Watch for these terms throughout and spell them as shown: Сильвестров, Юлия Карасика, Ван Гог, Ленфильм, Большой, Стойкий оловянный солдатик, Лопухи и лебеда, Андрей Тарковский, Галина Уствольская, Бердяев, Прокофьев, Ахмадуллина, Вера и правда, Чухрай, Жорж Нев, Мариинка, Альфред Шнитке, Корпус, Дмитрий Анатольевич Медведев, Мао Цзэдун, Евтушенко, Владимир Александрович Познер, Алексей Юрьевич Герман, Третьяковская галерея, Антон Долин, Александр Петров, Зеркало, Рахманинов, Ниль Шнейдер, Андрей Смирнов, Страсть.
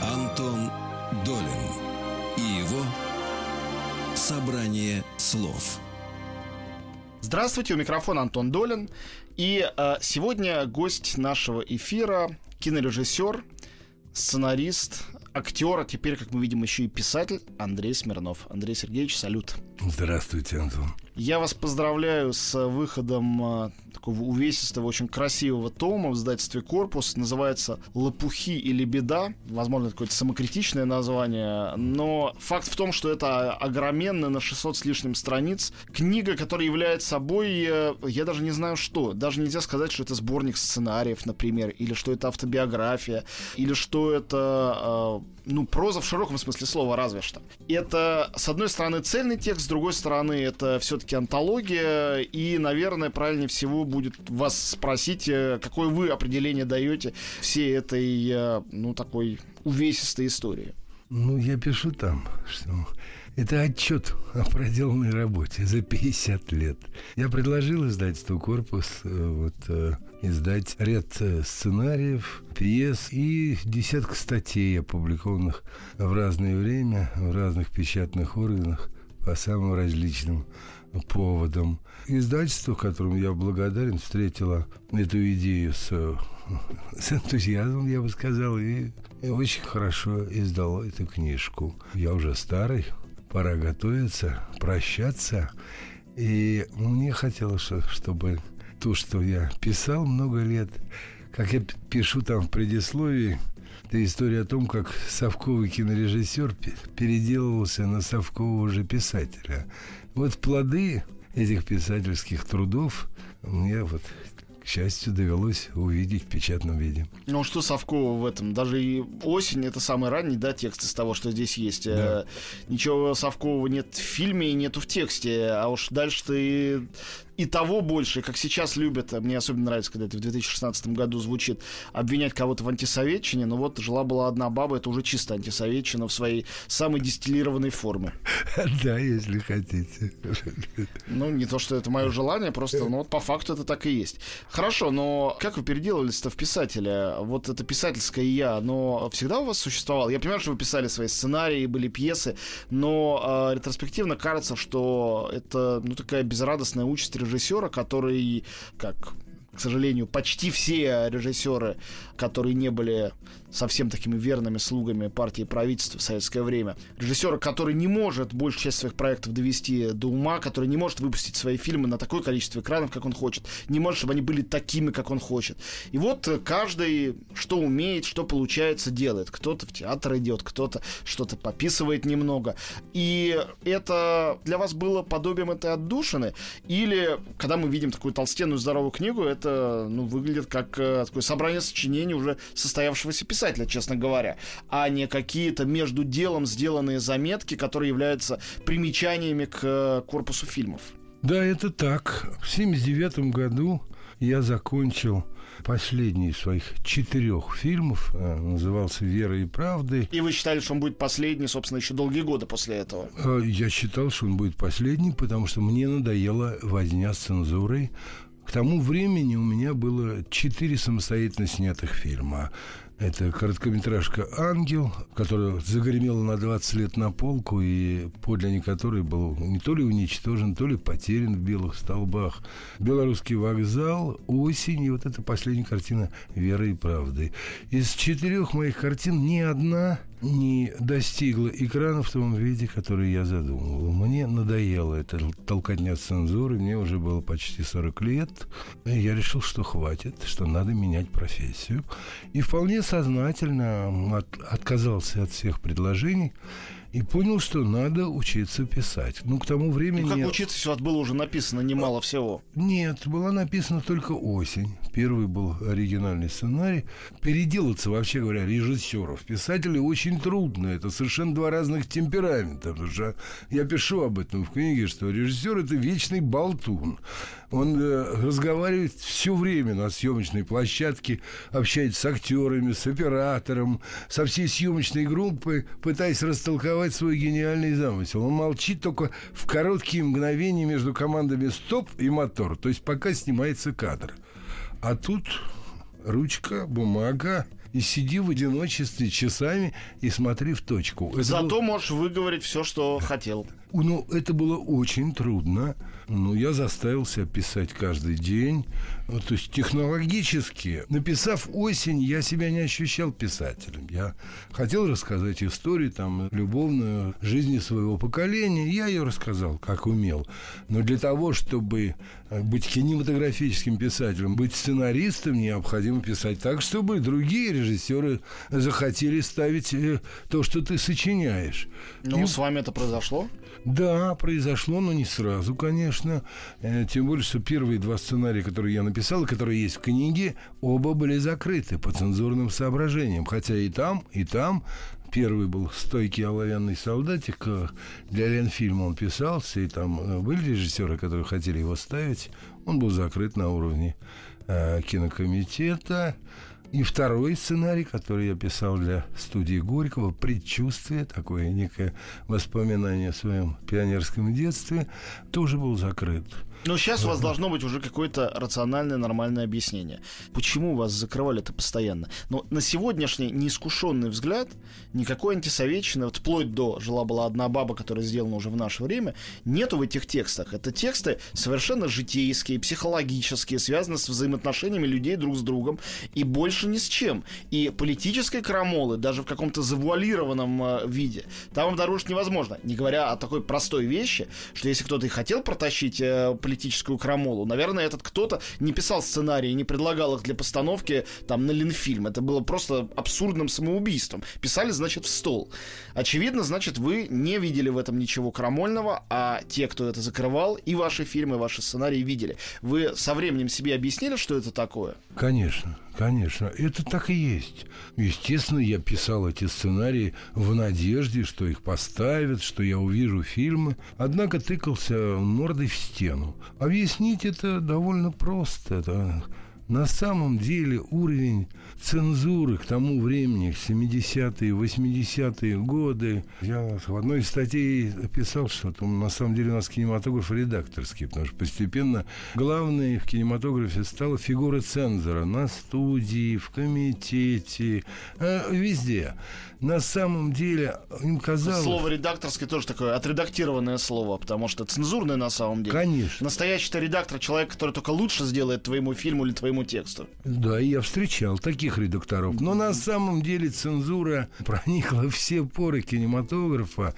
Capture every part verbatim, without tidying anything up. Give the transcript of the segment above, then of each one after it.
Антон Долин и его собрание слов. Здравствуйте, у микрофона Антон Долин. И э, сегодня гость нашего эфира — кинорежиссер, сценарист, актер, а теперь, как мы видим, еще и писатель Андрей Смирнов. Андрей Сергеевич, салют. Здравствуйте, Антон. Я вас поздравляю с выходом такого увесистого, очень красивого тома в издательстве «Корпус». Называется «Лопухи и лебеда». Возможно, какое-то самокритичное название, но факт в том, что это огроменная, на шестьсот с лишним страниц, книга, которая является собой, я даже не знаю что. Даже нельзя сказать, что это сборник сценариев, например, или что это автобиография, или что это, ну, проза в широком смысле слова, разве что. Это, с одной стороны, цельный текст, с другой стороны, это все-таки антология, и, наверное, правильнее всего будет вас спросить, какое вы определение даете всей этой, ну, такой увесистой истории. Ну, я пишу там, что это отчет о проделанной работе за пятьдесят лет. Я предложил издательству «Корпус» вот, издать ряд сценариев, пьес и десятка статей, опубликованных в разное время, в разных печатных органах, по самым различным поводам. Издательство, которому я благодарен, встретило эту идею с, с энтузиазмом, я бы сказал, и, и очень хорошо издало эту книжку. Я уже старый, пора готовиться, прощаться. И мне хотелось, чтобы то, что я писал много лет, как я пишу там в предисловии, это история о том, как совковый кинорежиссер переделывался на совкового же писателя. Вот плоды этих писательских трудов мне, вот, к счастью, довелось увидеть в печатном виде. Ну, что совкового в этом? Даже и «Осень» — это самый ранний, да, текст из того, что здесь есть. Да. Ничего совкового нет в фильме и нету в тексте. А уж дальше-то и... И того больше, как сейчас любят, мне особенно нравится, когда это в две тысячи шестнадцатом году звучит, обвинять кого-то в антисоветчине, но вот «Жила-была одна баба» — это уже чисто антисоветчина в своей самой дистиллированной форме. Да, если хотите. Ну, не то, что это мое желание, просто, ну, вот по факту это так и есть. Хорошо, но как вы переделывались-то в писателя? Вот это писательское «я», оно всегда у вас существовало? Я понимаю, что вы писали свои сценарии, были пьесы, но э, ретроспективно кажется, что это, ну, такая безрадостная участь режиссера, который, как, к сожалению, почти все режиссеры, которые не были совсем такими верными слугами партии и правительства в советское время, режиссера, который не может большую часть своих проектов довести до ума, который не может выпустить свои фильмы на такое количество экранов, как он хочет, не может, чтобы они были такими, как он хочет. И вот каждый что умеет, что получается, делает. Кто-то в театр идет, кто-то что-то пописывает немного. И это для вас было подобием этой отдушины? Или, когда мы видим такую толстенную здоровую книгу, это, ну, выглядит как такое собрание сочинений уже состоявшегося писателя, писателя, честно говоря, а не какие-то между делом сделанные заметки, которые являются примечаниями к корпусу фильмов. Да, это так. В семьдесят девятом году я закончил последний из своих четырех фильмов. Назывался «Вера и правда». И вы считали, что он будет последний, собственно, еще долгие годы после этого? Я считал, что он будет последний, потому что мне надоела возня с цензурой. К тому времени у меня было четыре самостоятельно снятых фильма. Это короткометражка «Ангел», которая загремела на двадцать лет на полку, и подлинник которой был не то ли уничтожен, то ли потерян в белых столбах. «Белорусский вокзал», «Осень» и вот эта последняя картина «Веры и правды». Из четырех моих картин ни одна не достигла экрана в том виде, который я задумывал. Мне надоело эта толкотня цензуры, мне уже было почти сорок лет. И я решил, что хватит, что надо менять профессию. И вполне сознательно от, отказался от всех предложений и понял, что надо учиться писать. Ну, к тому времени... Ну, как учиться, у вас было уже написано немало всего. Нет, была написана только «Осень». Первый был оригинальный сценарий. Переделаться, вообще говоря, режиссеров, писателей очень трудно. Это совершенно два разных темперамента. Потому что я пишу об этом в книге, что режиссер — это вечный болтун. Он э, разговаривает все время на съемочной площадке, общается с актерами, с оператором, со всей съемочной группой, пытаясь растолковать свой гениальный замысел. Он молчит только в короткие мгновения между командами «стоп» и «мотор», то есть пока снимается кадр. А тут ручка, бумага, и сиди в одиночестве часами и смотри в точку. Это Зато было... можешь выговорить все, что хотел. Ну, это было очень трудно. Но я заставил себя писать каждый день. Ну, то есть технологически, написав «Осень», я себя не ощущал писателем. Я хотел рассказать историю, там, любовную, жизни своего поколения. Я ее рассказал, как умел. Но для того, чтобы быть кинематографическим писателем, быть сценаристом, необходимо писать так, чтобы другие режиссеры захотели ставить то, что ты сочиняешь. Ну, И... с вами это произошло? Да, произошло, но не сразу, конечно. Тем более, что первые два сценария, которые я написал, которые есть в книге, оба были закрыты по цензурным соображениям. Хотя и там, и там. Первый был «Стойкий оловянный солдатик». Для Ленфильма он писался, и там были режиссеры, которые хотели его ставить. Он был закрыт на уровне э, кинокомитета. И второй сценарий, который я писал для студии Горького, «Предчувствие», такое некое воспоминание о своем пионерском детстве, тоже был закрыт. Но сейчас у вас должно быть уже какое-то рациональное, нормальное объяснение. Почему вас закрывали это постоянно? Но на сегодняшний неискушенный взгляд никакой антисоветчины, вот вплоть до «Жила-была одна баба», которая сделана уже в наше время, нету в этих текстах. Это тексты совершенно житейские, психологические, связаны с взаимоотношениями людей друг с другом и больше ни с чем. И политической крамолы, даже в каком-то завуалированном э, виде, там обнаружить невозможно. Не говоря о такой простой вещи, что если кто-то и хотел протащить э, политическую крамолу. Наверное, этот кто-то не писал сценарии, не предлагал их для постановки там на Ленфильм. Это было просто абсурдным самоубийством. Писали, значит, в стол. Очевидно, значит, вы не видели в этом ничего крамольного, а те, кто это закрывал, и ваши фильмы, и ваши сценарии видели. Вы со временем себе объяснили, что это такое? Конечно, конечно. Это так и есть. Естественно, я писал эти сценарии в надежде, что их поставят, что я увижу фильмы. Однако тыкался мордой в стену. Объяснить это довольно просто. Это на самом деле уровень цензуры к тому времени, к семидесятые, восьмидесятые годы. Я в одной из статей писал, что там, на самом деле у нас кинематограф редакторский, потому что постепенно главной в кинематографе стала фигура цензора на студии, в комитете, везде. На самом деле им казалось... Слово «редакторский» тоже такое отредактированное слово, потому что цензурное на самом деле. Конечно. Настоящий-то редактор — человек, который только лучше сделает твоему фильму или твоему тексту. Да, я встречал таких редакторов. Но на самом деле цензура проникла все поры кинематографа.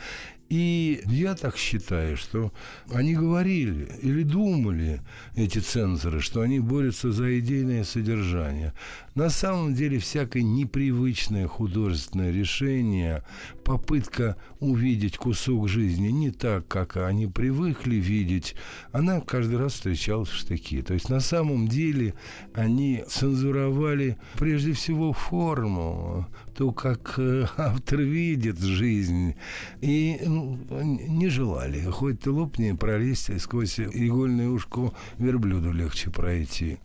И я так считаю, что они говорили или думали, эти цензоры, что они борются за идейное содержание. На самом деле всякое непривычное художественное решение, попытка увидеть кусок жизни не так, как они привыкли видеть, она каждый раз встречалась в штыки. То есть на самом деле они цензуровали прежде всего форму, то, как автор видит жизнь, и не желали. Хоть ты лопни, пролезть сквозь игольное ушко верблюду легче пройти.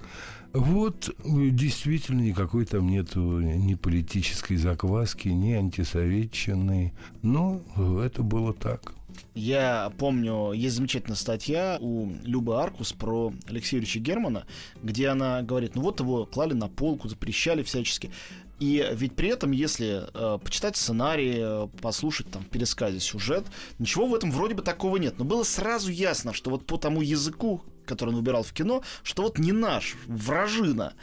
Вот действительно никакой там нету ни политической закваски, ни антисоветчины. Но это было так. Я помню, есть замечательная статья у Любы Аркус про Алексея Юрьевича Германа, где она говорит, ну вот его клали на полку, запрещали всячески. И ведь при этом, если э, почитать сценарий, послушать там в пересказе сюжет, ничего в этом вроде бы такого нет. Но было сразу ясно, что вот по тому языку, который он выбирал в кино, что вот не наш, вражина.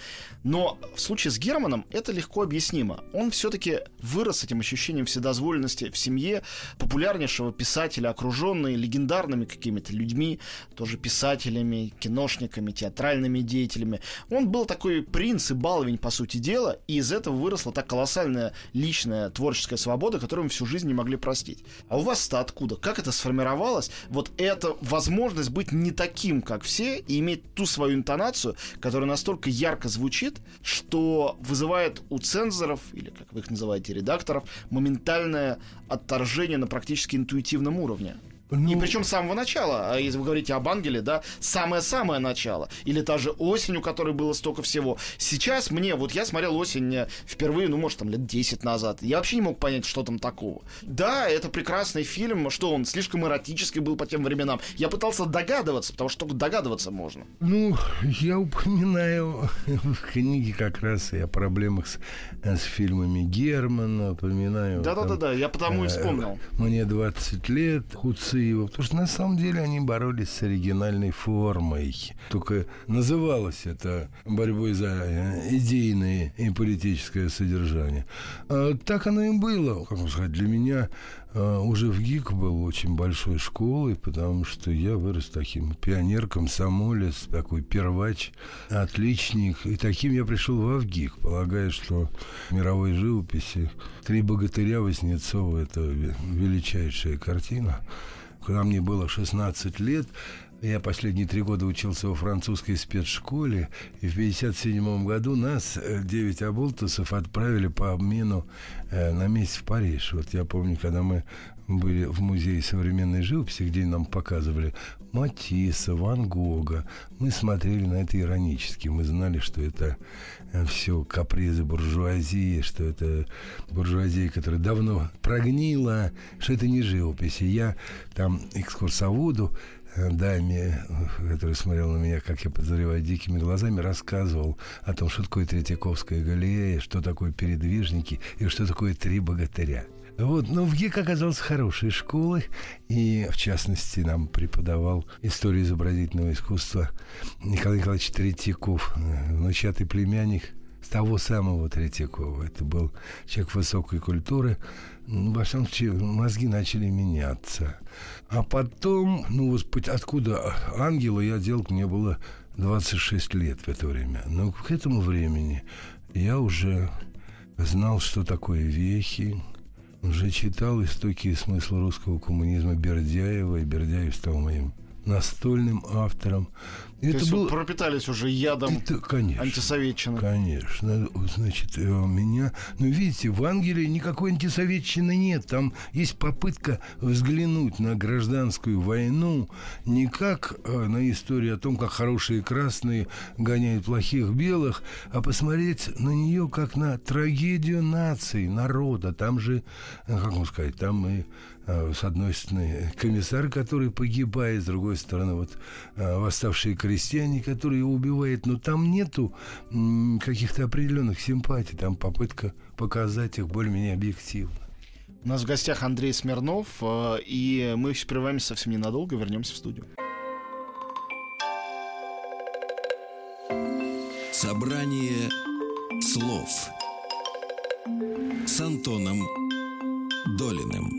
Но в случае с Германом это легко объяснимо. Он все-таки вырос с этим ощущением вседозволенности в семье популярнейшего писателя, окруженный легендарными какими-то людьми, тоже писателями, киношниками, театральными деятелями. Он был такой принц и баловень, по сути дела, и из этого выросла та колоссальная личная творческая свобода, которую мы всю жизнь не могли простить. А у вас-то откуда? Как это сформировалось? Вот эта возможность быть не таким, как все, и иметь ту свою интонацию, которая настолько ярко звучит, что вызывает у цензоров, или, как вы их называете, редакторов, моментальное отторжение на практически интуитивном уровне. Не, причем с самого начала, если вы говорите об «Ангеле», да, самое-самое начало. Или та же «Осень», у которой было столько всего. Сейчас мне, вот я смотрел «Осень» впервые, ну, может, там, лет десять назад. Я вообще не мог понять, что там такого. Да, это прекрасный фильм, что он слишком эротический был по тем временам. Я пытался догадываться, потому что только догадываться можно. Ну, я упоминаю в книге как раз и о проблемах с, с фильмами Германа, упоминаю... Да-да-да, я потому и вспомнил. «Мне двадцать лет», «Хуцы», его, потому что на самом деле они боролись с оригинальной формой. Только называлось это борьбой за идейное и политическое содержание. А так оно и было. Как сказать, для меня а, уже ВГИК был очень большой школой, потому что я вырос таким пионер-комсомолец, такой первач, отличник. И таким я пришел во ВГИК, полагая, что в мировой живописи «Три богатыря» Васнецова — это величайшая картина. Когда мне было шестнадцать лет, я последние три года учился во французской спецшколе, и в пятьдесят седьмом году нас, девять оболтусов, отправили по обмену на месяц в Париж. Вот я помню, когда мы были в музее современной живописи, где нам показывали Матисса, Ван Гога, мы смотрели на это иронически. Мы знали, что это все капризы буржуазии, что это буржуазия, которая давно прогнила, что это не живопись. И я там экскурсоводу, даме, который смотрел на меня, как я подозреваю, дикими глазами, рассказывал о том, что такое Третьяковская галерея, что такое передвижники и что такое «Три богатыря». Вот, но ВГИК оказался хорошей школой, и, в частности, нам преподавал историю изобразительного искусства Николай Николаевич Третьяков, внучатый племянник того самого Третьякова. Это был человек высокой культуры. Во всяком случае, мозги начали меняться. А потом, ну, вот откуда «Ангела» я делал, мне было двадцать шесть лет в это время. Но к этому времени я уже знал, что такое вехи. Уже читал «Истоки и смысл русского коммунизма» Бердяева, и Бердяев стал моим настольным автором. То это есть был... вы пропитались уже ядом это, конечно, антисоветчины. Конечно. Значит, у меня... Ну, видите, в «Ангеле» никакой антисоветчины нет. Там есть попытка взглянуть на гражданскую войну не как э, на историю о том, как хорошие красные гоняют плохих белых, а посмотреть на нее как на трагедию нации, народа. Там же, как вам сказать, там и... С одной стороны, комиссар, который погибает, с другой стороны, вот восставшие крестьяне, которые убивают. Но там нету каких-то определенных симпатий, там попытка показать их более-менее объективно. У нас в гостях Андрей Смирнов, и мы прерываемся совсем ненадолго, вернемся в студию. Собрание слов с Антоном Долиным.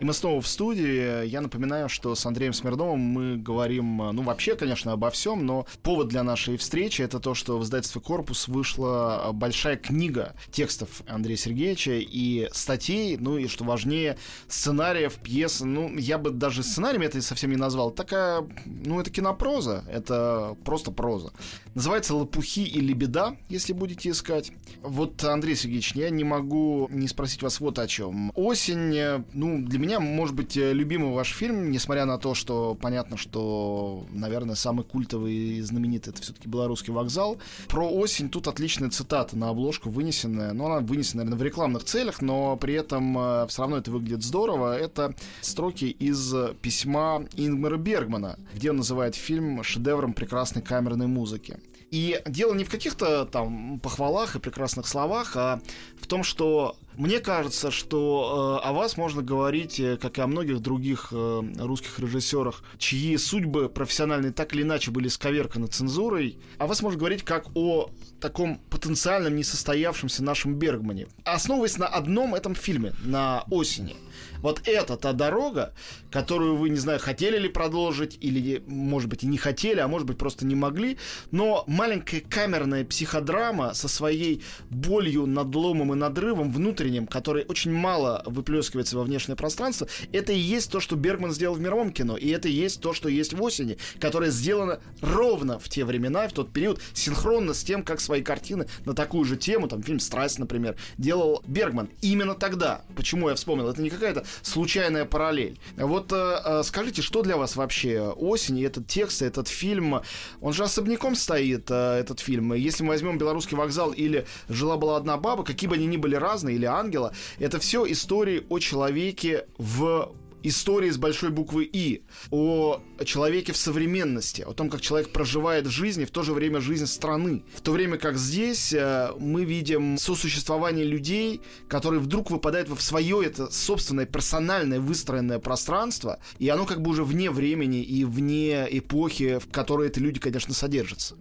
И мы снова в студии. Я напоминаю, что с Андреем Смирновым мы говорим, ну, вообще, конечно, обо всем, но повод для нашей встречи — это то, что в издательстве «Корпус» вышла большая книга текстов Андрея Сергеевича и статей, ну, и, что важнее, сценариев, пьес. Ну, я бы даже сценариями это совсем не назвал. Такая, ну, это кинопроза, это просто проза. Называется «Лопухи и лебеда», если будете искать. Вот, Андрей Сергеевич, я не могу не спросить вас вот о чем. «Осень», ну, для меня, может быть, любимый ваш фильм, несмотря на то, что понятно, что, наверное, самый культовый и знаменитый — это все-таки «Белорусский вокзал». Про «Осень» тут отличная цитата на обложку вынесенная. Ну, она вынесена, наверное, в рекламных целях, но при этом все равно это выглядит здорово. Это строки из письма Ингмара Бергмана, где он называет фильм шедевром прекрасной камерной музыки. И дело не в каких-то там похвалах и прекрасных словах, а в том, что мне кажется, что э, о вас можно говорить, как и о многих других э, русских режиссерах, чьи судьбы профессиональные так или иначе были сковерканы цензурой. О вас можно говорить как о таком потенциальном несостоявшемся нашем Бергмане, основываясь на одном этом фильме, на «Осени». Вот это та дорога, которую вы, не знаю, хотели ли продолжить, или, может быть, и не хотели, а может быть, просто не могли, но маленькая камерная психодрама со своей болью, надломом и надрывом внутренним, который очень мало выплескивается во внешнее пространство, это и есть то, что Бергман сделал в мировом кино, и это и есть то, что есть в «Осени», которое сделано ровно в те времена, в тот период, синхронно с тем, как свои картины на такую же тему, там, фильм «Страсть», например, делал Бергман. Именно тогда. Почему я вспомнил? Это не какая-то случайная параллель. Вот э, скажите, что для вас вообще «Осень», этот текст, этот фильм? Он же особняком стоит, э, этот фильм. Если мы возьмем «Белорусский вокзал» или «Жила-была одна баба», какие бы они ни были разные, или «Ангела», это все истории о человеке в... истории с большой буквы «И», о человеке в современности, о том, как человек проживает жизнь и в то же время жизнь страны. В то время как здесь э, мы видим сосуществование людей, которые вдруг выпадают в свое это собственное персональное выстроенное пространство, и оно как бы уже вне времени и вне эпохи, в которой эти люди, конечно, содержатся.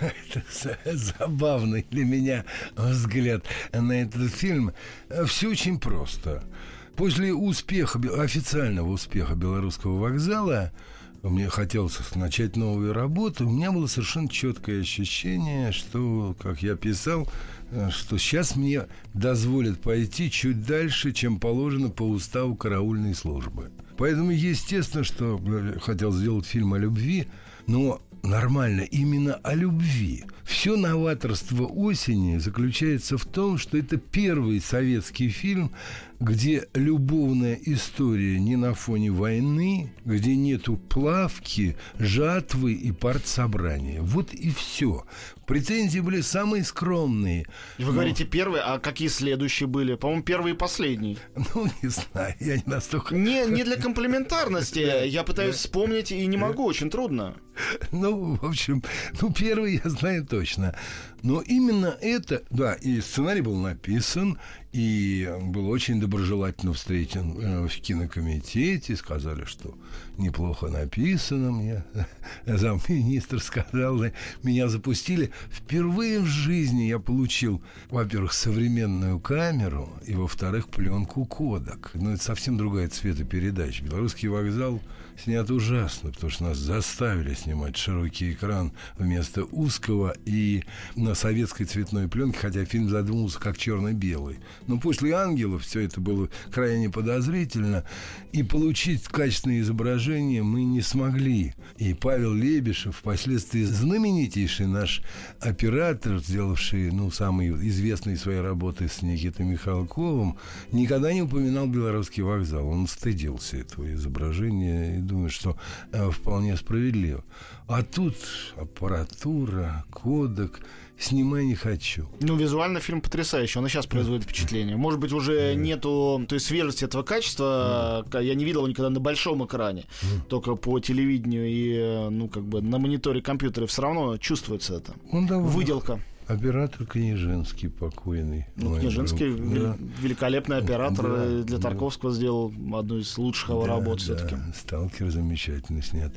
Это забавный для меня взгляд на этот фильм. Все очень просто. После успеха, официального успеха «Белорусского вокзала», мне хотелось начать новую работу, у меня было совершенно четкое ощущение, что, как я писал, что сейчас мне дозволят пойти чуть дальше, чем положено по уставу караульной службы. Поэтому, естественно, что я хотел сделать фильм о любви, но нормально именно о любви. Все новаторство «Осени» заключается в том, что это первый советский фильм, где любовная история не на фоне войны, где нету плавки, жатвы и партсобрания. Вот и все. Претензии были самые скромные. Вы но... говорите первые, а какие следующие были? По-моему, первые и последние. Ну, не знаю, я не настолько... Не, не для комплементарности. Я пытаюсь вспомнить и не могу, очень трудно. Ну, в общем, ну, первый я знаю точно. Но именно это... Да, и сценарий был написан, и был очень доброжелательно встречен в кинокомитете. Сказали, что неплохо написано мне. Замминистр сказал, меня запустили. Впервые в жизни я получил, во-первых, современную камеру, и, во-вторых, пленку кодек. Но это совсем другая цветопередача. «Белорусский вокзал» снят ужасно, потому что нас заставили снимать широкий экран вместо узкого и на советской цветной пленке, хотя фильм задумывался как черно-белый. Но после «Ангелов» все это было крайне подозрительно, и получить качественное изображение мы не смогли. И Павел Лебешев, впоследствии знаменитейший наш оператор, сделавший, ну, самые известные свои работы с Никитой Михалковым, никогда не упоминал «Белорусский вокзал». Он стыдился этого изображения и думает, что э, вполне справедливо. А тут аппаратура, кодек... Снимай не хочу. Ну, визуально фильм потрясающий. Он и сейчас производит впечатление. Может быть, уже нету той свежести этого качества. Я не видел его никогда на большом экране. Только по телевидению и, ну, как бы на мониторе компьютера все равно чувствуется это. Выделка. Оператор Княжинский покойный. Ну, Княжинский да. великолепный оператор. Да, для Тарковского да. сделал одну из лучших его да, работ да. все-таки. «Сталкер» замечательно снят.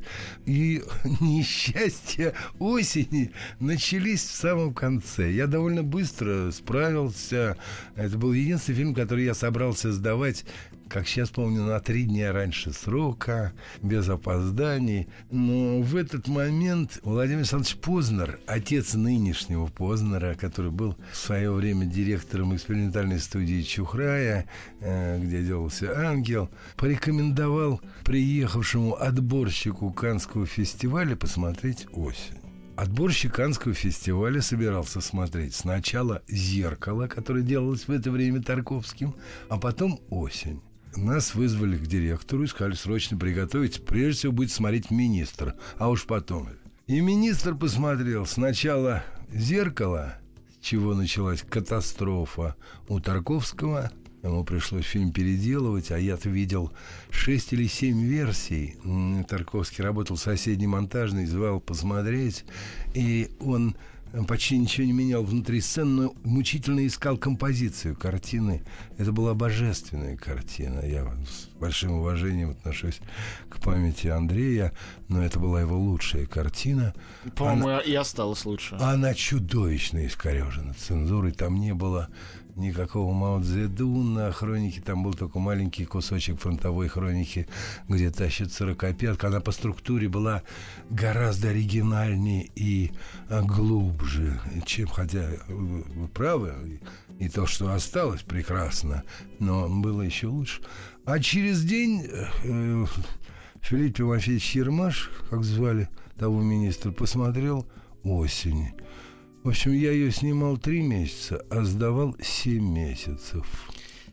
И несчастья «Осени» начались в самом конце. Я довольно быстро справился. Это был единственный фильм, который я собрался сдавать, как сейчас помню, на три дня раньше срока, без опозданий. Но в этот момент Владимир Александрович Познер, отец нынешнего Познера, который был в свое время директором экспериментальной студии Чухрая, где делался «Ангел», порекомендовал приехавшему отборщику Канского фестиваля посмотреть «Осень». Отборщик Канского фестиваля собирался смотреть сначала «Зеркало», которое делалось в это время Тарковским, а потом «Осень». Нас вызвали к директору и сказали срочно приготовить. Прежде всего будет смотреть министр, а уж потом. И министр посмотрел сначала «Зеркало», с чего началась катастрофа у Тарковского. Ему пришлось фильм переделывать, а я-то видел шесть или семь версий. Тарковский работал в соседней монтажной, звал посмотреть. И он почти ничего не менял внутри сцены, но мучительно искал композицию картины. Это была божественная картина. Я с большим уважением отношусь к памяти Андрея, но это была его лучшая картина. По-моему, она... и осталась лучше. Она чудовищно искорежена цензурой. Там не было никакого Мао Цзэдуна, хроники. Там был только маленький кусочек фронтовой хроники, где тащит сорокопятка. Она по структуре была гораздо оригинальнее и глубже, чем, хотя вы правы, и то, что осталось, прекрасно, но было еще лучше. А через день э, Филипп Тимофеевич Ермаш, как звали того министра, посмотрел «Осень». В общем, я ее снимал три месяца, а сдавал семь месяцев.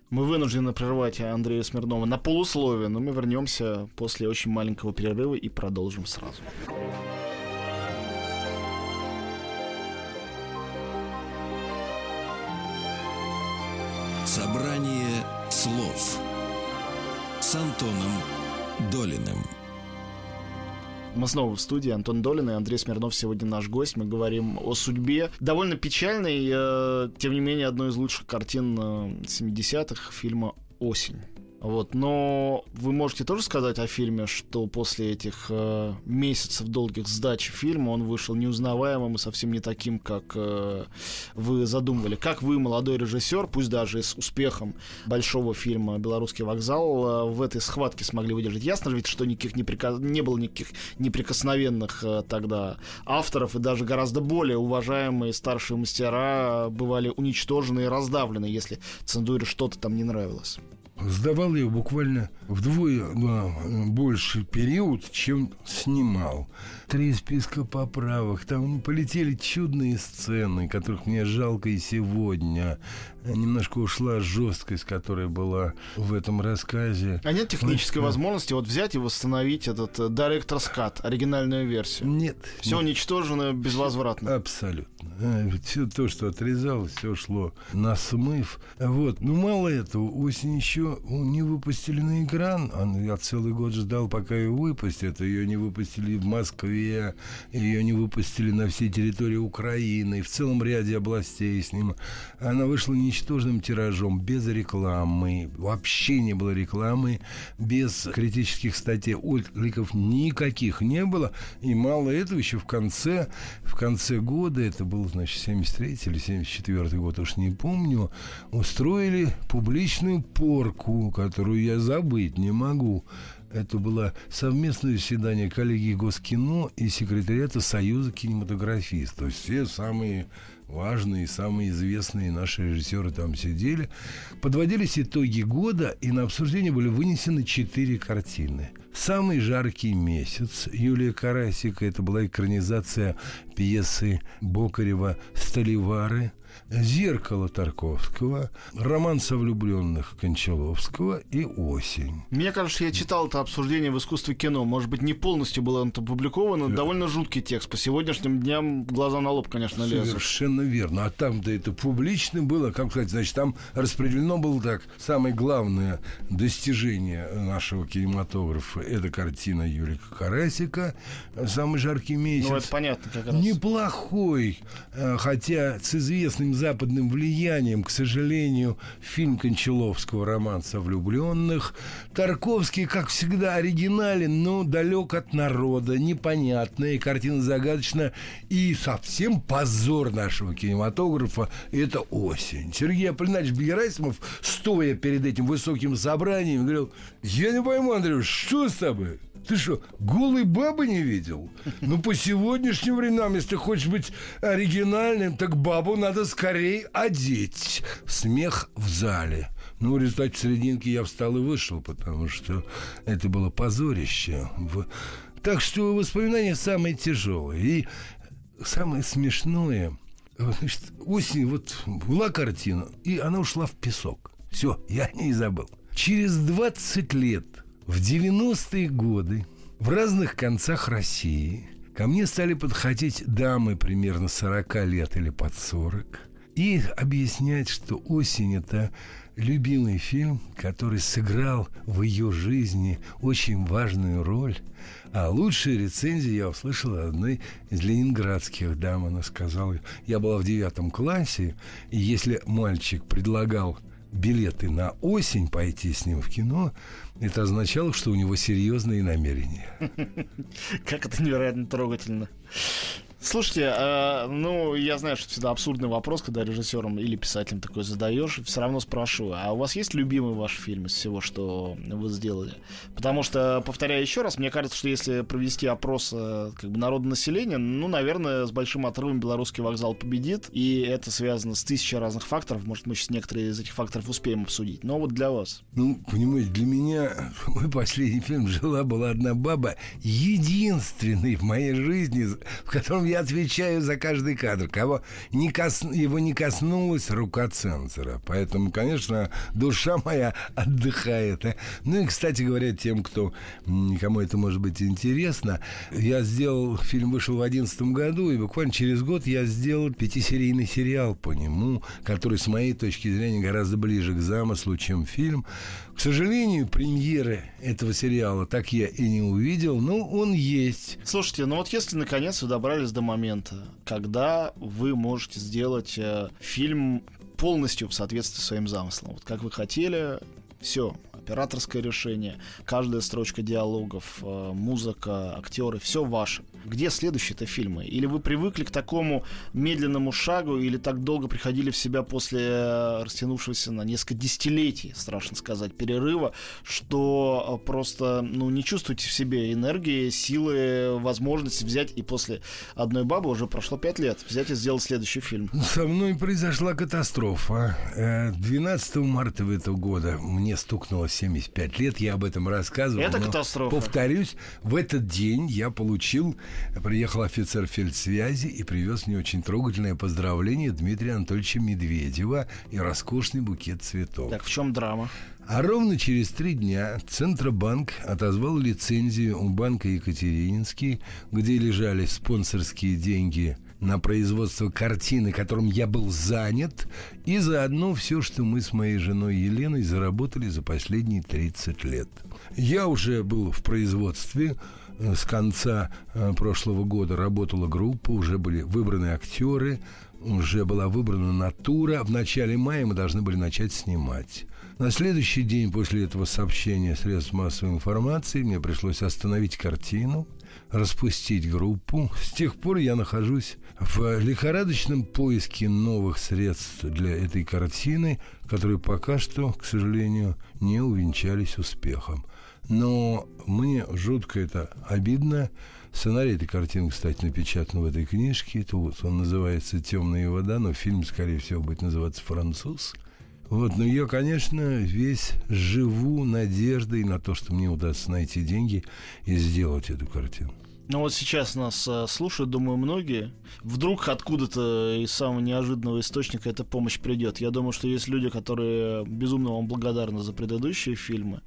Мы вынуждены прервать Андрея Смирнова на полусловие, но мы вернемся после очень маленького перерыва и продолжим сразу. Собрание слов с Антоном Долиным. Мы снова в студии. Антон Долин и Андрей Смирнов сегодня наш гость. Мы говорим о судьбе. Довольно печальной, э, тем не менее, одной из лучших картин семидесятых, фильма «Осень». Вот. Но вы можете тоже сказать о фильме, что после этих э, месяцев долгих сдачи фильма он вышел неузнаваемым и совсем не таким, как э, вы задумывали. Как вы, молодой режиссер, пусть даже с успехом большого фильма «Белорусский вокзал», э, в этой схватке смогли выдержать? Ясно ведь, что никаких неприка... не было никаких неприкосновенных э, тогда авторов, и даже гораздо более уважаемые старшие мастера бывали уничтожены и раздавлены, если цензуре что-то там не нравилось. Сдавал я буквально вдвое больше период, чем снимал. Три списка поправок. Там полетели чудные сцены, которых мне жалко и сегодня. Немножко ушла жесткость, которая была в этом рассказе. А нет технической Значит, возможности вот взять и восстановить этот Director's Cut, оригинальную версию? Нет. Все нет. Уничтожено безвозвратно? Абсолютно. Все то, что отрезалось, все шло на смыв. Вот. Ну, мало этого, «Осень» еще не выпустили на экран. Я целый год ждал, пока ее выпустят. Ее не выпустили в Москве, ее не выпустили на всей территории Украины, в целом ряде областей с ним. Она вышла не ничтожным тиражом, без рекламы, вообще не было рекламы, без критических статей, откликов никаких не было, и мало этого, еще в конце, в конце года, это был, значит, семьдесят третий или семьдесят четвёртый год, уж не помню, устроили публичную порку, которую я забыть не могу. Это было совместное заседание коллегии Госкино и секретариата Союза кинематографистов. Все самые важные, самые известные наши режиссеры там сидели. Подводились итоги года, и на обсуждение были вынесены четыре картины. «Самый жаркий месяц» Юлия Карасика. Это была экранизация пьесы Бокарева «Столивары». «Зеркало» Тарковского, «Роман со влюбленных» Кончаловского и «Осень». Мне кажется, я читал это обсуждение в «Искусстве кино». Может быть, не полностью было опубликовано. Да. Довольно жуткий текст. По сегодняшним дням глаза на лоб, конечно, лезут. Совершенно верно. А там-то это публично было. Как сказать, значит, там распределено было так. Самое главное достижение нашего кинематографа — это картина Юрия Карасика «Самый жаркий месяц». Ну, это понятно как раз. Неплохой. Хотя с известным западным влиянием, к сожалению, фильм Кончаловского «Роман со влюбленных». Тарковский, как всегда, оригинален, но далек от народа, непонятная, и картина загадочна, и совсем позор нашего кинематографа – это «Осень». Сергей Аполлинарович Герасимов, стоя перед этим высоким собранием, говорил: «Я не пойму, Андрюш, что с тобой? Ты что, голой бабы не видел? Ну, по сегодняшним временам, если ты хочешь быть оригинальным, так бабу надо скорее одеть». Смех в зале. Ну, в результате серединки я встал и вышел, потому что это было позорище. Так что воспоминания самые тяжелые. И самое смешное, значит, «Осень», вот была картина, и она ушла в песок. Все, я о ней забыл. Через двадцать лет, в девяностые годы, в разных концах России ко мне стали подходить дамы примерно сорока лет или под сорок И объяснять, что «Осень» — это любимый фильм, который сыграл в ее жизни очень важную роль. А лучшие рецензии я услышал от одной из ленинградских дам. Она сказала: я была в девятом классе, и если мальчик предлагал билеты на «Осень» пойти с ним в кино, это означало, что у него серьезные намерения. Как это невероятно трогательно. Слушайте, э, ну, я знаю, что всегда абсурдный вопрос, когда режиссером или писателем такой задаешь, все равно спрошу, а у вас есть любимый ваш фильм из всего, что вы сделали? Потому что, повторяю еще раз, мне кажется, что если провести опрос как бы народонаселения, ну, наверное, с большим отрывом «Белорусский вокзал» победит, и это связано с тысячей разных факторов, может, мы сейчас некоторые из этих факторов успеем обсудить, но вот для вас. Ну, понимаете, для меня мой последний фильм «Жила-была одна баба» единственный в моей жизни, в котором я отвечаю за каждый кадр. Кого не кос... Его не коснулась рука цензора. Поэтому, конечно, душа моя отдыхает. Ну и, кстати говоря, тем, кто, кому это может быть интересно, я сделал... Фильм вышел в одиннадцатом году, и буквально через год я сделал пятисерийный сериал по нему, который, с моей точки зрения, гораздо ближе к замыслу, чем фильм. К сожалению, премьеры этого сериала так я и не увидел, но он есть. Слушайте, ну вот если, наконец, вы добрались до момента, когда вы можете сделать э, фильм полностью в соответствии с своим замыслом. Вот как вы хотели, все, операторское решение, каждая строчка диалогов, э, музыка, актеры, все ваше. Где следующие-то фильмы? Или вы привыкли к такому медленному шагу, или так долго приходили в себя после растянувшегося на несколько десятилетий, страшно сказать, перерыва, что просто ну, не чувствуете в себе энергии, силы, возможности взять, и после «Одной бабы» уже прошло пять лет, взять и сделать следующий фильм? Со мной произошла катастрофа. двенадцатого марта этого года мне стукнуло семьдесят пять лет, я об этом рассказывал. Это катастрофа. Повторюсь, в этот день я получил... Приехал офицер фельдсвязи и привез мне очень трогательное поздравление Дмитрия Анатольевича Медведева и роскошный букет цветов. Так в чем драма? А ровно через три дня Центробанк отозвал лицензию у банка Екатерининский, где лежали спонсорские деньги на производство картины, которым я был занят, и заодно все, что мы с моей женой Еленой заработали за последние тридцать лет. Я уже был в производстве. С конца прошлого года работала группа, уже были выбраны актеры, уже была выбрана натура. В начале мая мы должны были начать снимать. На следующий день после этого сообщения средств массовой информации мне пришлось остановить картину, распустить группу. С тех пор я нахожусь в лихорадочном поиске новых средств для этой картины, которые пока что, к сожалению, не увенчались успехом. Но мне жутко это обидно. Сценарий этой картины, кстати, напечатан в этой книжке. Тут он называется «Темная вода», но фильм, скорее всего, будет называться «Француз». Вот, но я, конечно, весь живу надеждой на то, что мне удастся найти деньги и сделать эту картину. Ну вот сейчас нас слушают, думаю, многие. Вдруг откуда-то из самого неожиданного источника эта помощь придет. Я думаю, что есть люди, которые безумно вам благодарны за предыдущие фильмы.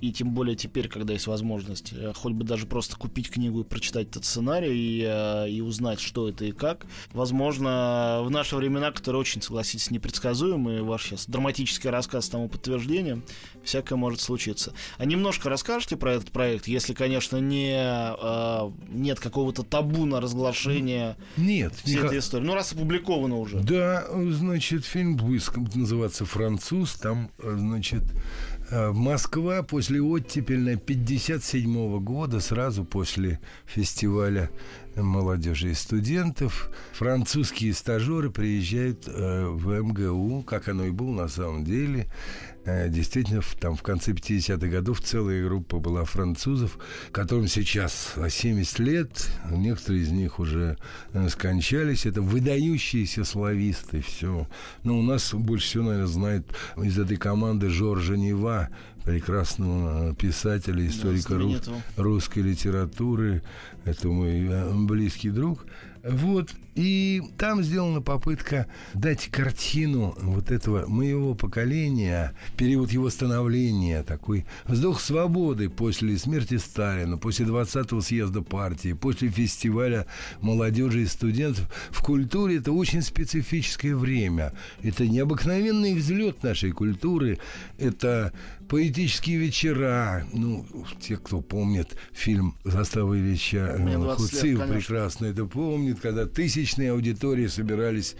И тем более теперь, когда есть возможность, хоть бы даже просто купить книгу и прочитать этот сценарий, и, и узнать, что это и как. Возможно, в наши времена, которые очень, согласитесь, непредсказуемые, ваш сейчас драматический рассказ тому подтверждение, всякое может случиться. А немножко расскажете про этот проект, если, конечно, не... Нет какого-то табу на разглашение нет, всей никак... этой истории. Ну, раз опубликовано уже. Да, значит, фильм будет называться «Француз». Там, значит, Москва после оттепельной пятьдесят седьмого года, сразу после фестиваля молодежи и студентов, французские стажеры приезжают в эм гэ у, как оно и было на самом деле. Действительно, там в конце пятидесятых годов целая группа была французов, которым сейчас семьдесят лет, некоторые из них уже скончались. Это выдающиеся слависты, все. Но у нас больше всего, наверное, знает из этой команды Жоржа Нева, прекрасного писателя, историка рус... русской литературы. Это мой близкий друг. Вот. И там сделана попытка дать картину вот этого моего поколения, период его становления, такой вздох свободы после смерти Сталина, после двадцатого съезда партии, после фестиваля молодежи и студентов. В культуре это очень специфическое время. Это необыкновенный взлет нашей культуры. Это поэтические вечера. Ну, те, кто помнит фильм «Застава Ильича Хуциева», прекрасно это помнит, когда тысячные аудитории собирались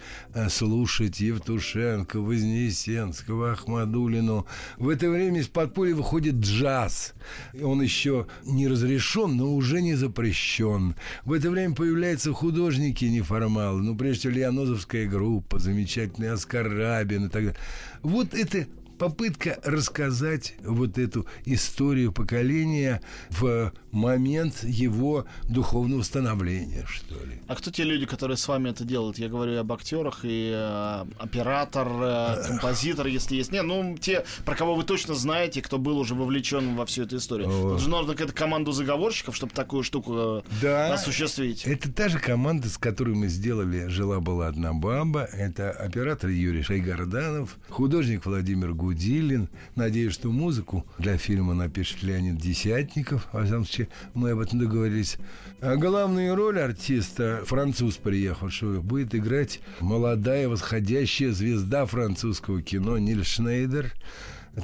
слушать Евтушенко, Вознесенского, Ахмадуллину. В это время из подполья выходит джаз. Он еще не разрешен, но уже не запрещен. В это время появляются художники-неформалы. Ну, прежде всего, Лианозовская группа, замечательный Оскар Рабин и так далее. Вот это... попытка рассказать вот эту историю поколения в момент его духовного становления, что ли. А кто те люди, которые с вами это делают? Я говорю об актерах, и э, оператор, э, композитор, если есть. Не, ну, те, про кого вы точно знаете, кто был уже вовлечен во всю эту историю. О. Тут же нужно какая-то команду заговорщиков, чтобы такую штуку да, осуществить. Это та же команда, с которой мы сделали «Жила-была одна баба». Это оператор Юрий Шайгарданов, художник Владимир Гуров, Гудилин. Надеюсь, что музыку для фильма напишет Леонид Десятников. Во всяком случае, мы об этом договорились. А главную роль артиста, француз приехавшего, будет играть молодая восходящая звезда французского кино Ниль Шнейдер.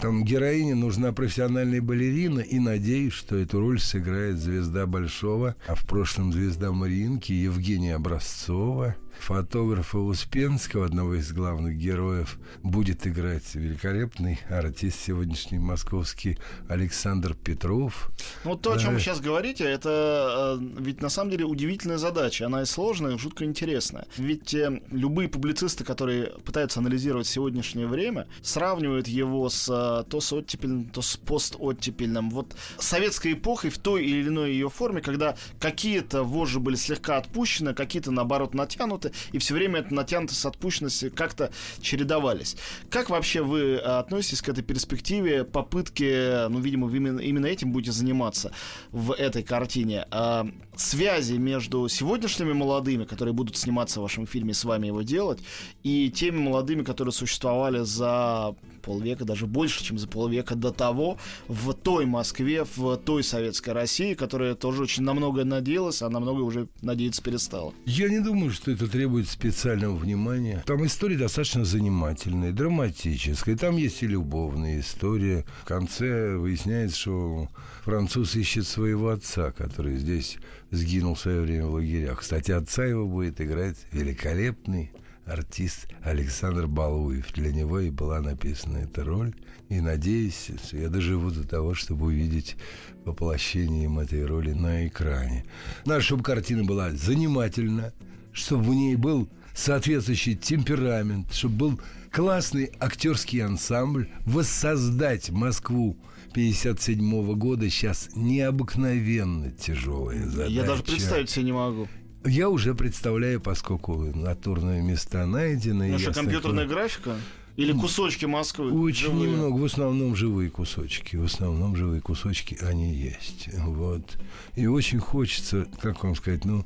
Там героине нужна профессиональная балерина, и надеюсь, что эту роль сыграет звезда Большого, а в прошлом звезда Мариинки Евгения Образцова. Фотографа Успенского, одного из главных героев, будет играть великолепный артист сегодняшний московский Александр Петров. Вот то, о чем вы сейчас говорите, это ведь на самом деле удивительная задача. Она и сложная, и жутко интересная. Ведь любые публицисты, которые пытаются анализировать сегодняшнее время, сравнивают его с то с оттепельным, то с постоттепельным. Вот советской эпохой в той или иной ее форме, когда какие-то вожжи были слегка отпущены, какие-то, наоборот, натянуты, и все время это натянутость с отпущенностью как-то чередовались. Как вообще вы относитесь к этой перспективе, попытки, ну, видимо, вы именно, именно этим будете заниматься в этой картине, а, связи между сегодняшними молодыми, которые будут сниматься в вашем фильме, с вами его делать, и теми молодыми, которые существовали за полвека, даже больше, чем за полвека до того, в той Москве, в той советской России, которая тоже очень на многое надеялась, а на многое уже надеяться перестала? Я не думаю, что это требует специального внимания. Там история достаточно занимательная, драматическая. Там есть и любовная история. В конце выясняется, что француз ищет своего отца, который здесь сгинул в свое время в лагерях. Кстати, отца его будет играть великолепный артист Александр Балуев. Для него и была написана эта роль. И надеюсь, что я доживу до того, чтобы увидеть воплощение им этой роли на экране. Надо, чтобы картина была занимательна, чтобы в ней был соответствующий темперамент, чтобы был классный актерский ансамбль. Воссоздать Москву пятьдесят седьмого года сейчас необыкновенно тяжелая задача. Я даже представить себе не могу. Я уже представляю, поскольку натурные места найдены. Ну что, компьютерная такой... графика? Или кусочки Москвы? Очень живые? Немного, в основном живые кусочки. В основном живые кусочки, они есть. Вот. И очень хочется, как вам сказать, ну...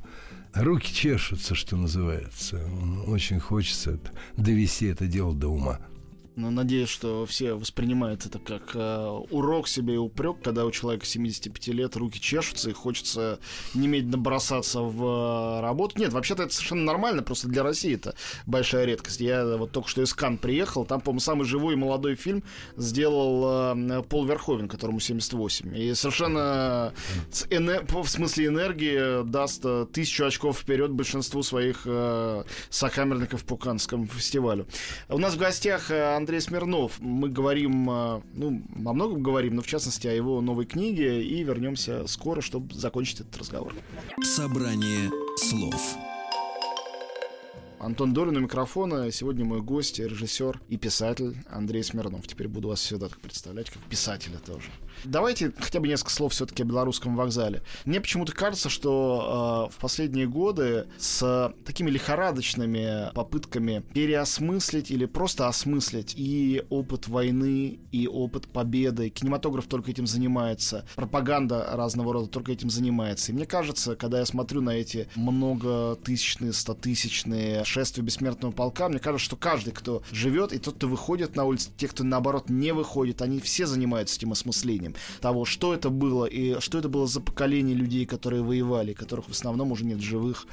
руки чешутся, что называется. Очень хочется довести это дело до ума. Ну, надеюсь, что все воспринимают это как э, урок себе и упрек, когда у человека семьдесят пять лет руки чешутся и хочется немедленно бросаться в э, работу. Нет, вообще-то это совершенно нормально, просто для России это большая редкость. Я вот только что из Канн приехал, там, по-моему, самый живой и молодой фильм сделал э, Пол Верховен, которому семьдесят восемь. И совершенно с эне- в смысле энергии даст э, тысячу очков вперед большинству своих э, сокамерников по Каннскому фестивалю. У нас в гостях Андрей э, Андрей Смирнов. Мы говорим, ну, о многом говорим, но в частности о его новой книге, и вернемся скоро, чтобы закончить этот разговор. Собрание слов. Антон Долин у микрофона. Сегодня мой гость, режиссер и писатель Андрей Смирнов. Теперь буду вас всегда так представлять, как писателя тоже. Давайте хотя бы несколько слов все-таки о Белорусском вокзале. Мне почему-то кажется, что э, в последние годы с такими лихорадочными попытками переосмыслить или просто осмыслить и опыт войны, и опыт победы. Кинематограф только этим занимается, пропаганда разного рода только этим занимается. И мне кажется, когда я смотрю на эти многотысячные, стотысячные шествия бессмертного полка, мне кажется, что каждый, кто живет, и тот, кто выходит на улицу, те, кто, наоборот, не выходит, они все занимаются этим осмыслением того, что это было, и что это было за поколение людей, которые воевали, которых в основном уже нет живых,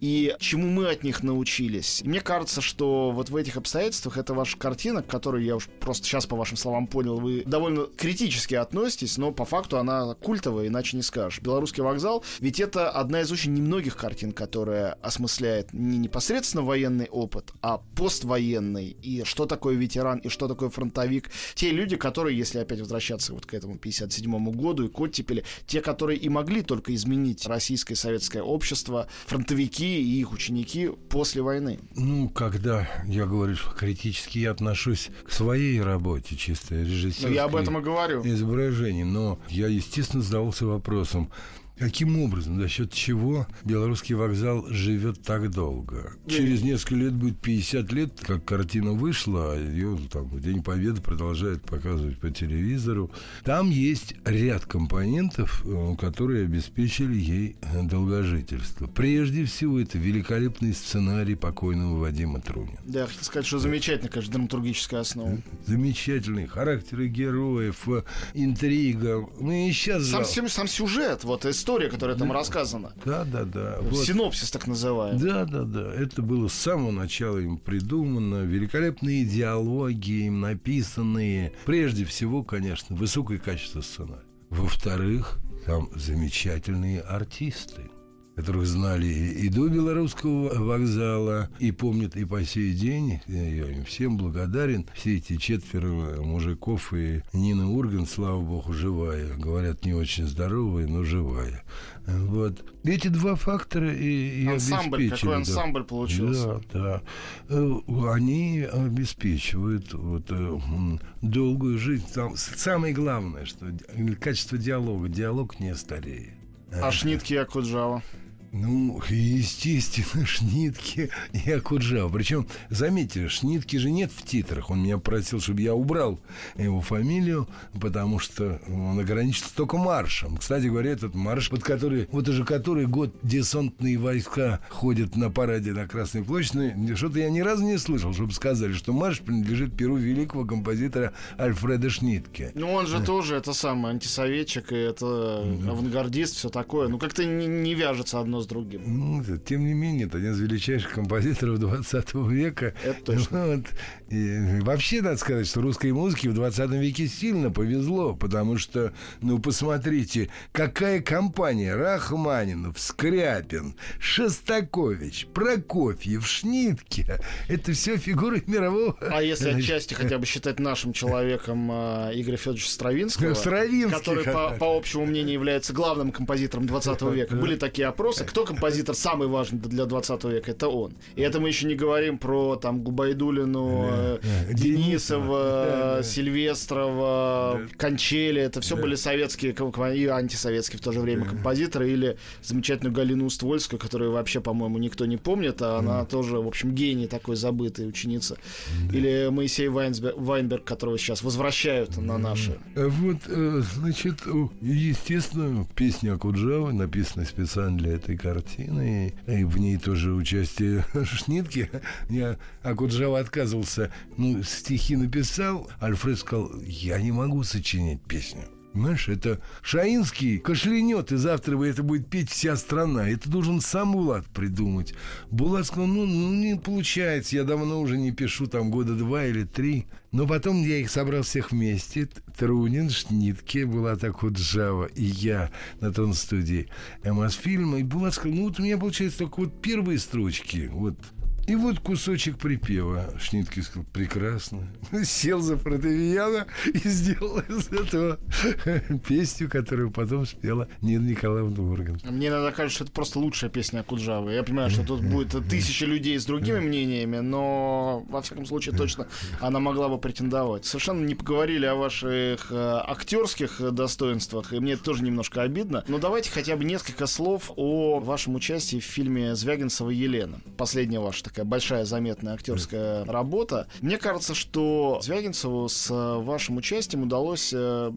и чему мы от них научились. И мне кажется, что вот в этих обстоятельствах эта ваша картина, которую я уж просто сейчас, по вашим словам, понял, вы довольно критически относитесь, но по факту она культовая, иначе не скажешь. «Белорусский вокзал», ведь это одна из очень немногих картин, которая осмысляет не непосредственно военный опыт, а поствоенный, и что такое ветеран, и что такое фронтовик. Те люди, которые, если опять возвращаться вот к этому пятьдесят седьмому году и к оттепели, те, которые и могли только изменить российское и советское общество, фронтовики и их ученики после войны. Ну, когда я говорю, что критически я отношусь к своей работе, чисто режиссерской, я об этом и говорю. Изображение, но я, естественно, задавался вопросом, каким образом, за счет чего Белорусский вокзал живет так долго? Через несколько лет будет пятьдесят лет, как картина вышла, ее там в День Победы продолжают показывать по телевизору. Там есть ряд компонентов, которые обеспечили ей долгожительство. Прежде всего, это великолепный сценарий покойного Вадима Трунина. Да, хотел сказать, что замечательная, конечно, драматургическая основа. Замечательные характеры героев, интрига. Ну, и сейчас сам, сам сюжет, вот, история. История, которая там да, рассказана. Да, да, да. Вот. Синопсис, так называемый. Да, да, да. Это было с самого начала им придумано. Великолепные диалоги им написанные. Прежде всего, конечно, высокое качество сценария. Во-вторых, там замечательные артисты, которых знали и до Белорусского вокзала, и помнят и по сей день. Я им всем благодарен. Все эти четверо мужиков и Нина Ургант, слава богу, живая. Говорят, не очень здоровая, но живая. Вот. Эти два фактора и, и ансамбль, обеспечивают. Какой ансамбль получился. Да, да. Они обеспечивают вот, долгую жизнь. Там самое главное, что качество диалога. Диалог не стареет. А Шнитки и Акуджава? Ну, естественно, Шнитки и Акуджава. Причем, заметьте, Шнитки же нет в титрах. Он меня просил, чтобы я убрал его фамилию, потому что он ограничится только маршем. Кстати говоря, этот марш, под который, вот уже который год десантные войска ходят на параде на Красной площади, что-то я ни разу не слышал, чтобы сказали, что марш принадлежит перу великого композитора Альфреда Шнитке. Ну, он же тоже, это самый антисоветчик, и это авангардист, все такое. Ну, как-то не, не вяжется одно с другим. Ну, тем не менее, это один из величайших композиторов двадцатого века. Это точно. Вот. И вообще, надо сказать, что русской музыке в двадцатом веке сильно повезло, потому что, ну, посмотрите, какая компания: Рахманинов, Скряпин, Шостакович, Прокофьев, Шнитке. Это все фигуры мирового... А если отчасти хотя бы считать нашим человеком Игоря Федоровича Стравинского, который, по, по общему мнению, является главным композитором двадцатого века. Были такие опросы, кто композитор самый важный для двадцатого века, это он. И это мы еще не говорим про там Губайдуллину, да, Денисова, да, да. Сильвестрова, да. Кончели. Это все да. были советские и антисоветские в то же время да. композиторы. Или замечательную Галину Уствольскую, которую вообще, по-моему, никто не помнит, а да. она тоже, в общем, гений такой, забытый, ученица. Да. Или Моисей Вайнсберг, Вайнберг, которого сейчас возвращают да. на наши. Вот, значит, естественно, песня Акуджавы, написанная специально для этой картины, и в ней тоже участие Шнитке. Я Акуджава отказывался, ну, стихи написал, Альфред сказал, я не могу сочинить песню. Понимаешь, это Шаинский кашлянет, и завтра это будет петь вся страна. Это должен сам Булат придумать. Булат сказал, ну, ну не получается, я давно уже не пишу, там, года два или три. Но потом я их собрал всех вместе. Трунин, Шнитке, Булат Акуджава и я на тон студии Мосфильма. И Булат сказал, ну, вот у меня получается только вот первые строчки, вот. И вот кусочек припева. Шнитке сказал: прекрасно. Сел за фортепиано и сделал из этого песню, которую потом спела Нина Николаевна Ургант. Мне иногда кажется, что это просто лучшая песня Акуджавы. Я понимаю, что тут будет тысячи людей с другими мнениями, но во всяком случае точно она могла бы претендовать. Совершенно не поговорили о ваших актерских достоинствах, и мне это тоже немножко обидно. Но давайте хотя бы несколько слов о вашем участии в фильме Звягинцева «Елена». Последняя ваша такая большая заметная актерская работа. Мне кажется, что Звягинцеву с вашим участием удалось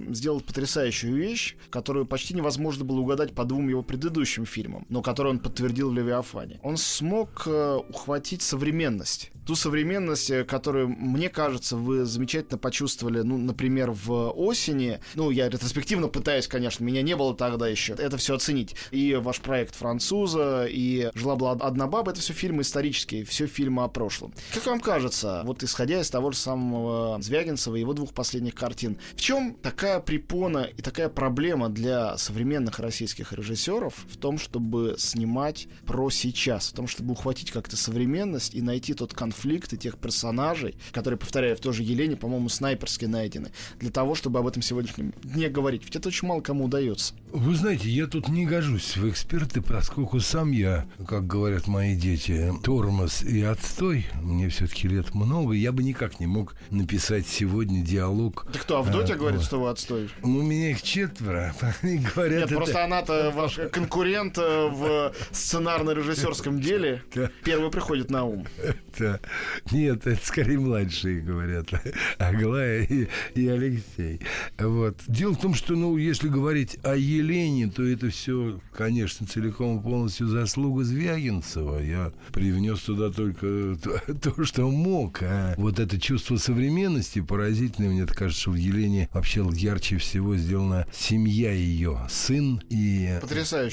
сделать потрясающую вещь, которую почти невозможно было угадать по двум его предыдущим фильмам, но которую он подтвердил в «Левиафане». Он смог ухватить современность. Ту современность, которую, мне кажется, вы замечательно почувствовали, ну, например, в «Осени». Ну, я ретроспективно пытаюсь, конечно, меня не было тогда еще. Это все оценить. И ваш проект «Француза», и «Жила-была одна баба» — это все фильмы исторические, все фильмы о прошлом. Как вам кажется, вот исходя из того же самого Звягинцева и его двух последних картин, в чем такая препона и такая проблема для современных российских режиссеров в том, чтобы снимать про сейчас, в том, чтобы ухватить как-то современность и найти тот конфликт и тех персонажей, которые, повторяю, в той же «Елене», по-моему, снайперски найдены, для того, чтобы об этом сегодняшнем дне говорить? Ведь это очень мало кому удается. Вы знаете, я тут не гожусь в эксперты, поскольку сам я, как говорят мои дети, тормоз и отстой. Мне все-таки лет много, я бы никак не мог написать сегодня диалог. Да кто, Авдотья а, говорит, вот, что вы отстой? Ну, у меня их четверо. Они говорят, Нет, это... просто она-то ваш конкурент в сценарно-режиссерском деле. Первый приходит на ум. Нет, это скорее младшие говорят. Аглая и, и Алексей. Вот. Дело в том, что, ну, если говорить о Елене, то это все, конечно, целиком и полностью заслуга Звягинцева. Я привнес туда только то, то, что мог. А вот это чувство современности поразительное. Мне кажется, что в «Елене» вообще ярче всего сделана семья ее. Сын и,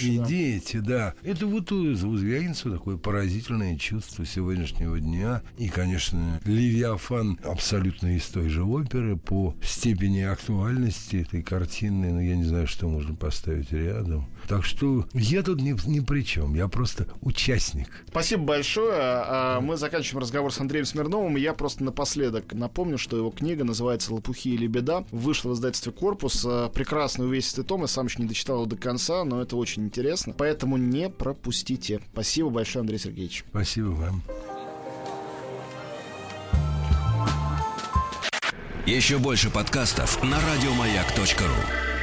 и да. дети. Да. Это вот у, у Звягинцева такое поразительное чувство сегодняшнего дня. И, конечно, «Левиафан» абсолютно из той же оперы по степени актуальности этой картины. Но я не знаю, что можно поставить рядом. Так что я тут ни, ни при чем. Я просто участник. Спасибо большое. Мы заканчиваем разговор с Андреем Смирновым. Я просто напоследок напомню, что его книга называется «Лопухи и лебеда». Вышла в издательстве «Корпус». Прекрасный увесистый том. Я сам еще не дочитал его до конца, но это очень интересно. Поэтому не пропустите. Спасибо большое, Андрей Сергеевич. Спасибо вам. Еще больше подкастов на радиомаяк точка ру.